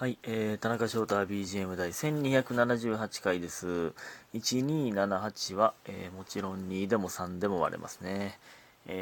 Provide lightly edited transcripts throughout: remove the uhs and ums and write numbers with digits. はい、田中翔太 BGM 第1278回です。1278は、もちろん2でも3でも割れますね。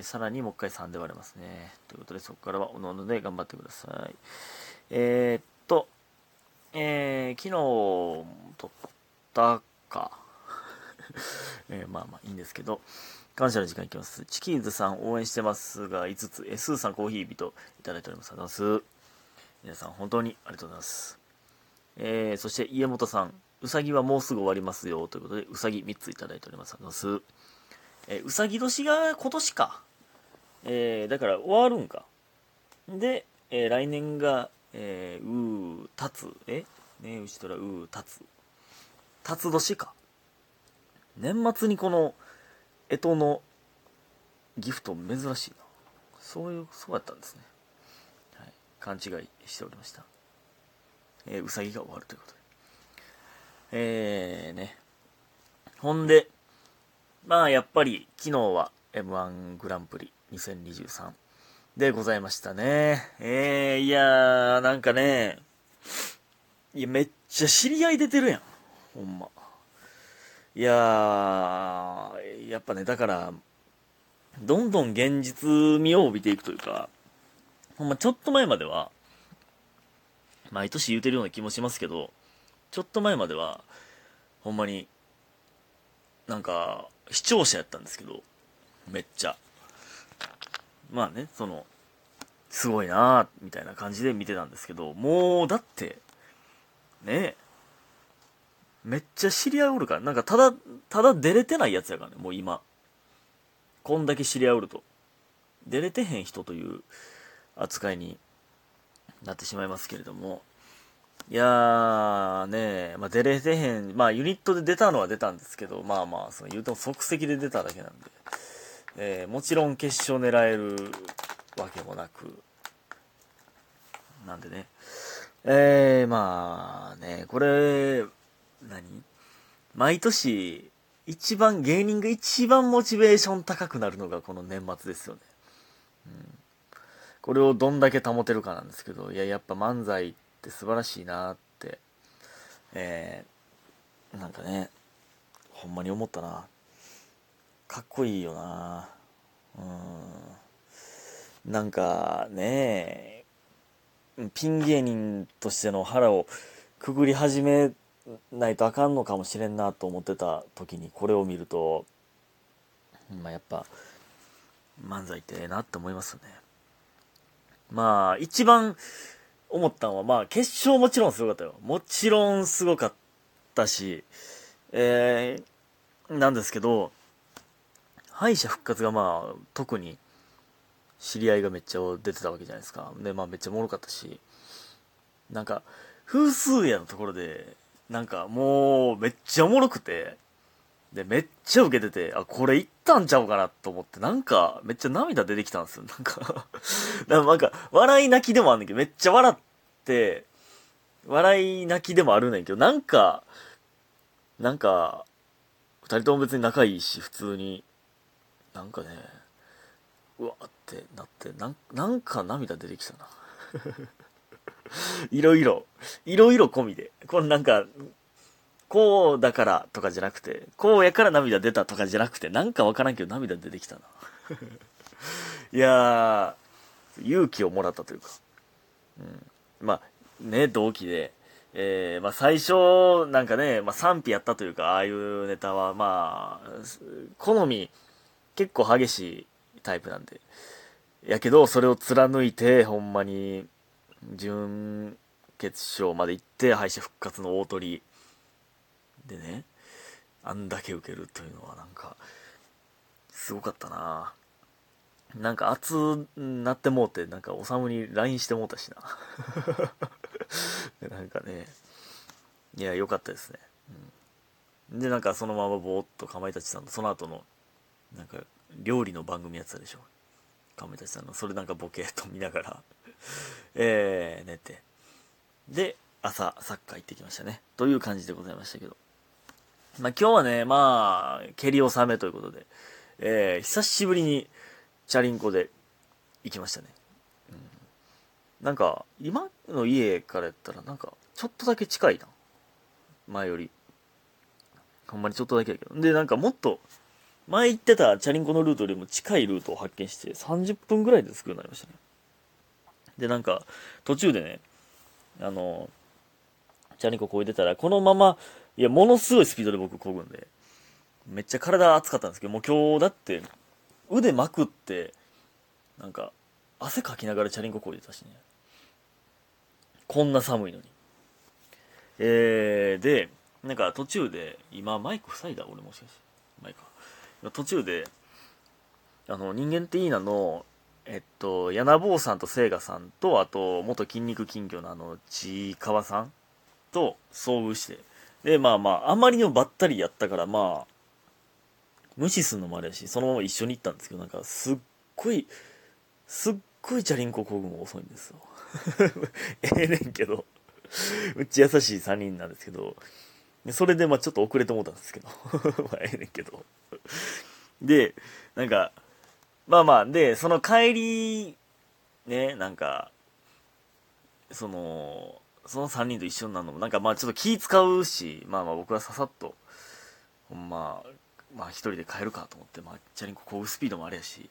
さらにもう一回3で割れますね。ということで、そこからはおのおので頑張ってください。昨日撮ったか、まあいいんですけど、感謝の時間いきます。チキーズさん応援してますが5つ、スーさんコーヒー人いただいております。ありがとうございます。皆さん本当にありがとうございます。そして家元さん、うさぎはもうすぐ終わりますよということで、うさぎ3ついただいております。ありがとうございます。うさぎ年が今年か、だから終わるんかで、来年が、うたつ、ねうちとらうたつたつ年か。年末にこの干支のギフト珍しいな。そうやったんですね。勘違いしておりました。うさぎが終わるということで。ほんで、まあやっぱり昨日は M1 グランプリ2023でございましたね。いやーなんかね、いやめっちゃ知り合い出てるやん。ほんま。いやー、やっぱね、だから、どんどん現実味を帯びていくというか、ほんまちょっと前までは、毎年言うてるような気もしますけど、ちょっと前までは、ほんまに、なんか、視聴者やったんですけど、めっちゃ。まあね、すごいなぁ、みたいな感じで見てたんですけど、もう、だって、ねえ、めっちゃ知り合いおるから、なんかただ出れてないやつやからね、もう今。こんだけ知り合いおると。出れてへん人という、扱いになってしまいますけれども、いやーねー、まあ、出れてへん、まあユニットで出たのは出たんですけど、まあまあその言うとも即席で出ただけなんで、もちろん決勝狙えるわけもなくなんでね、まあね、これ毎年一番芸人が一番モチベーション高くなるのがこの年末ですよね。これをどんだけ保てるかなんですけど、いや、やっぱ漫才って素晴らしいなって、なんかね、ほんまに思ったな。かっこいいよな。なんかね、ピン芸人としての腹をくぐり始めないとあかんのかもしれんなと思ってた時に、これを見ると、まあ、やっぱ漫才ってええなって思いますよね。まあ、一番思ったのは、まあ、決勝もちろんすごかったよ。もちろんすごかったし、なんですけど、敗者復活がまあ、特に知り合いがめっちゃ出てたわけじゃないですか。で、まあ、めっちゃおもろかったし、なんか、風数やのところで、なんかもう、めっちゃおもろくて、で、めっちゃ受けてて、あ、これいったんちゃうかなと思って、なんか、めっちゃ涙出てきたんですよ。なんか、笑い泣きでもあんねんけど、めっちゃ笑って、笑い泣きでもあるねんけど、なんか、二人とも別に仲いいし、普通に、なんかね、うわってなって、なんか涙出てきたな。いろいろ込みで。このなんか、こうだからとかじゃなくて、こうやから涙出たとかじゃなくて、なんかわからんけど涙出てきたな。いやー、勇気をもらったというか。まあ、ね、同期で、まあ最初、なんかね、まあ賛否やったというか、ああいうネタはまあ、好み結構激しいタイプなんで。やけど、それを貫いて、ほんまに、準決勝まで行って、敗者復活の大取り。でね、あんだけ受けるというのはなんかすごかったな。なんか熱なってもうて、なんかおさむに LINE してもうたしな。なんかね、いや良かったですね。でなんかそのままぼーっとかまいたちさんのその後のなんか料理の番組やってたでしょ。かまいたちさんのそれなんかボケーっと見ながら寝て、で朝サッカー行ってきましたねという感じでございましたけど、まあ今日はね、まあ蹴り納めということで、久しぶりにチャリンコで行きましたね。なんか今の家からやったらなんかちょっとだけ近いな、前より。ほんまにちょっとだけだけど。で、なんかもっと前行ってたチャリンコのルートよりも近いルートを発見して、30分ぐらいで着くようになりましたね。で、なんか途中でね、チャリンコ漕いでたら、このまま、いや、ものすごいスピードで僕漕ぐんで、めっちゃ体熱かったんですけど、もう今日だって腕まくって、なんか汗かきながらチャリンコ漕いでたしね、こんな寒いのに。で、なんか途中で、今マイク塞いだ俺、もしかしてマイク途中で、人間っていいなの柳坊さんと聖賀さんと、あと元筋肉金魚のちかわさんと遭遇して、で、まあまああまりにもばったりやったから、まあ無視するのもあれやし、そのまま一緒に行ったんですけど、なんかすっごいチャリンコ工具も遅いんですよええねんけどうち優しい3人なんですけど、それでまあちょっと遅れて思ったんですけどまあええねんけどで、なんかまあまあ、で、その帰りね、なんかその3人と一緒になるのもなんかまあちょっと気使うし、まあまあ僕はささっとまあ一人で帰るかと思って、まあチャリンコこぐスピードもあれやし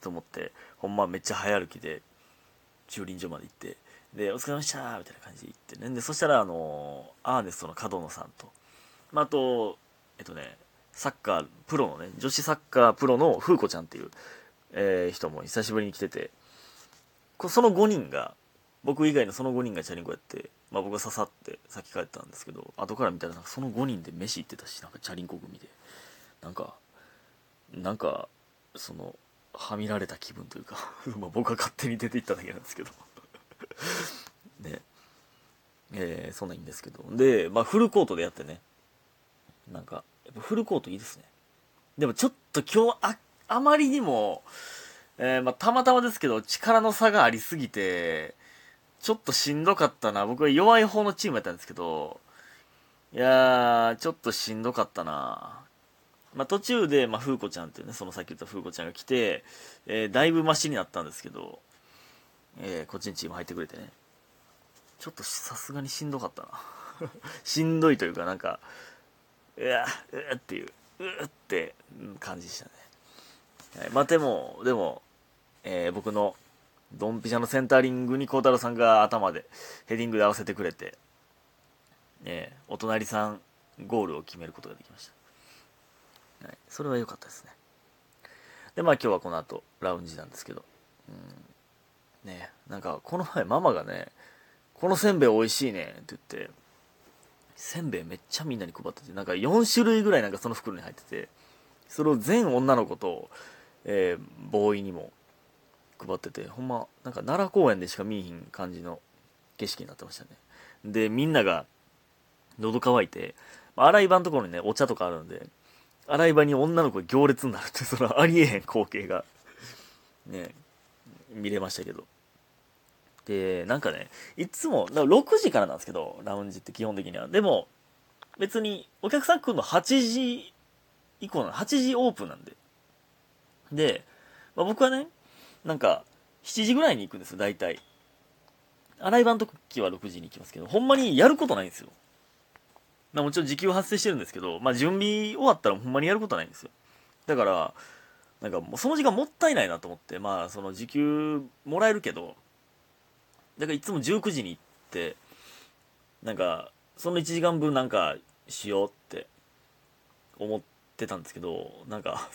と思って、ほんまめっちゃ早歩きで駐輪場まで行って、で、お疲れましたみたいな感じで行ってね。で、そしたらアーネストの角野さんと、まあ、あとサッカープロのね、女子サッカープロの風子ちゃんっていう、人も久しぶりに来てて、その5人が、僕以外のその5人がチャリンコやって、まあ、僕は刺さって先帰ったんですけど、後から見たらなんかその5人で飯行ってたし、なんかチャリンコ組でなんかそのはみられた気分というかまあ僕は勝手に出て行っただけなんですけどね、そんなんいいんですけど。で、まあフルコートでやってね、なんかやっぱフルコートいいですね。でもちょっと今日あまりにも、まあたまたまですけど力の差がありすぎてちょっとしんどかったな。僕は弱い方のチームやったんですけど、いやーちょっとしんどかったな。まあ、途中で、まあ、風子ちゃんっていうね、そのさっき言った風子ちゃんが来て、だいぶマシになったんですけど、こっちにチーム入ってくれてね、ちょっとさすがにしんどかったなしんどいというか、なんかうわって感じでしたね。はい、まあでも、僕のドンピシャのセンタリングに孝太郎さんが頭でヘディングで合わせてくれて、お隣さんゴールを決めることができました。はい、それは良かったですね。で、まあ今日はこの後ラウンジなんですけど、ね、なんかこの前ママがね、このせんべい美味しいねって言って、せんべいめっちゃみんなに配ってて、なんか4種類ぐらいなんかその袋に入ってて、それを全女の子と、ボーイにも配ってて、ほんまなんか奈良公園でしか見えひん感じの景色になってましたね。で、みんなが喉乾いて、洗い場のところにね、お茶とかあるんで、洗い場に女の子が行列になるって、そのありえへん光景がね見れましたけど。で、なんかね、いつも6時からなんですけど、ラウンジって基本的には。でも別にお客さん来るの8時以降なの、8時オープンなんで。で、まあ、僕はね、なんか7時ぐらいに行くんですよ、大体。洗い場の時は6時に行きますけど、ほんまにやることないんですよ。まあ、もちろん時給発生してるんですけど、まあ、準備終わったらほんまにやることはないんですよ。だからなんかもうその時間もったいないなと思って、まあその時給もらえるけど、だからいつも19時に行って、なんかその1時間分なんかしようって思ってたんですけど、なんか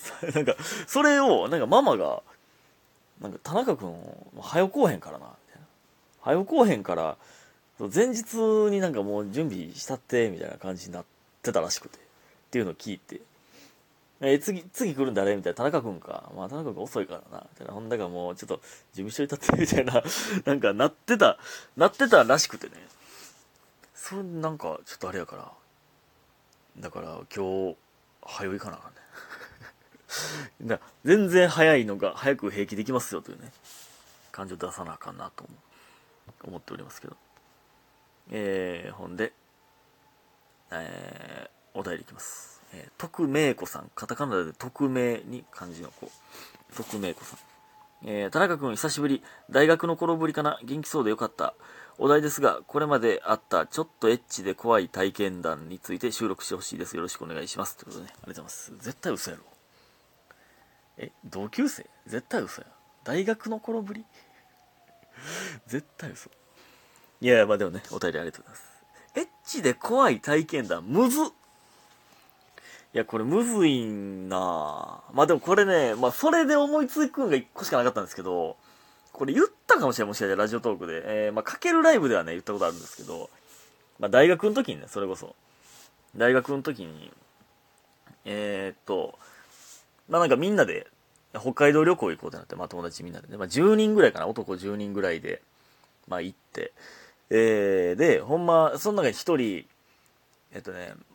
それをなんかママがなんか田中君早こうへんからなみたいな、早こうへんから前日になんかもう準備したってみたいな感じになってたらしくて、っていうのを聞いて、次来るんだねみたいな、田中君か、まあ田中君遅いからなみたいな、ほんだからもうちょっと準備しといたってみたいななんかなってたらしくてね、それなんかちょっとあれやから、だから今日早いかなね全然早いのが早く平気できますよというね感情出さなあかんなと思っておりますけど。ほんで、お題でいきます。匿名子さん、カタカナで匿名に漢字の子、匿名子さん、田中君久しぶり。大学の頃ぶりかな。元気そうでよかった。お題ですが、これまであったちょっとエッチで怖い体験談について収録してほしいです。よろしくお願いします。ということでね、ありがとうございます。絶対嘘やろ。同級生？絶対嘘や。大学の頃ぶり？絶対嘘。いや、まあでもね、お便りありがとうございます。エッチで怖い体験談、むずっ。いや、これむずいんなぁ。まあでもこれね、まあそれで思いつくんが1個しかなかったんですけど、これ言ったかもしれない、もしかしたらラジオトークで。まあかけるライブではね、言ったことあるんですけど、まあ大学の時にね、それこそ。大学の時に、まあなんかみんなで、北海道旅行行こうってなって、まあ友達みんなでね、まあ10人ぐらいかな、男10人ぐらいで、まあ行って。で、ほんま、その中に1人、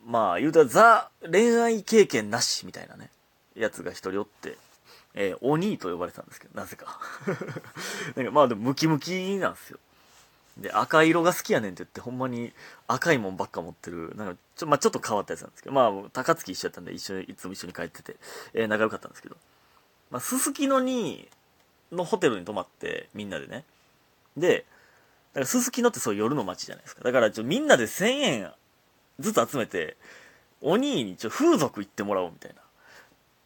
まあ、言うたら、ザ・恋愛経験なしみたいなね、やつが一人おって、鬼と呼ばれてたんですけど、なぜか。なんかまあ、でもムキムキなんですよ。で、赤色が好きやねんって言って、ほんまに赤いもんばっか持ってる、なんかまあ、ちょっと変わったやつなんですけど、まあ、高槻一緒やったんで、いつも一緒に帰ってて、仲良かったんですけど、まあ、すすきのに、のホテルに泊まって、みんなでね。で、だからすすきのってそういう夜の街じゃないですか。だから、みんなで1000円、ずつ集めて、鬼に風俗行ってもらおうみたいな。っ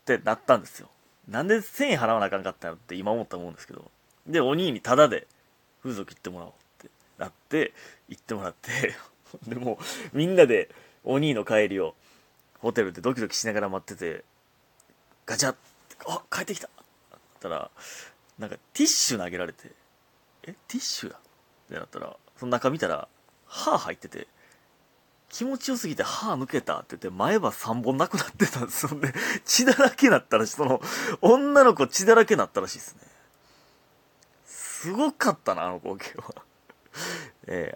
てなったんですよ。なんで1000円払わなあかんかったのって今思ったと思うんですけど。で、鬼にタダで風俗行ってもらおうってなって、行ってもらって、でもうみんなで鬼の帰りをホテルでドキドキしながら待ってて、ガチャッ、あ、帰ってきたってなったら、なんかティッシュ投げられて、ティッシュやってなったら、その中見たら、歯入ってて、気持ちよすぎて歯抜けたって言って前歯3本なくなってたんですよね。血だらけなったらしい。その女の子血だらけなったらしいですね。すごかったな、あの光景は。ありがとうござい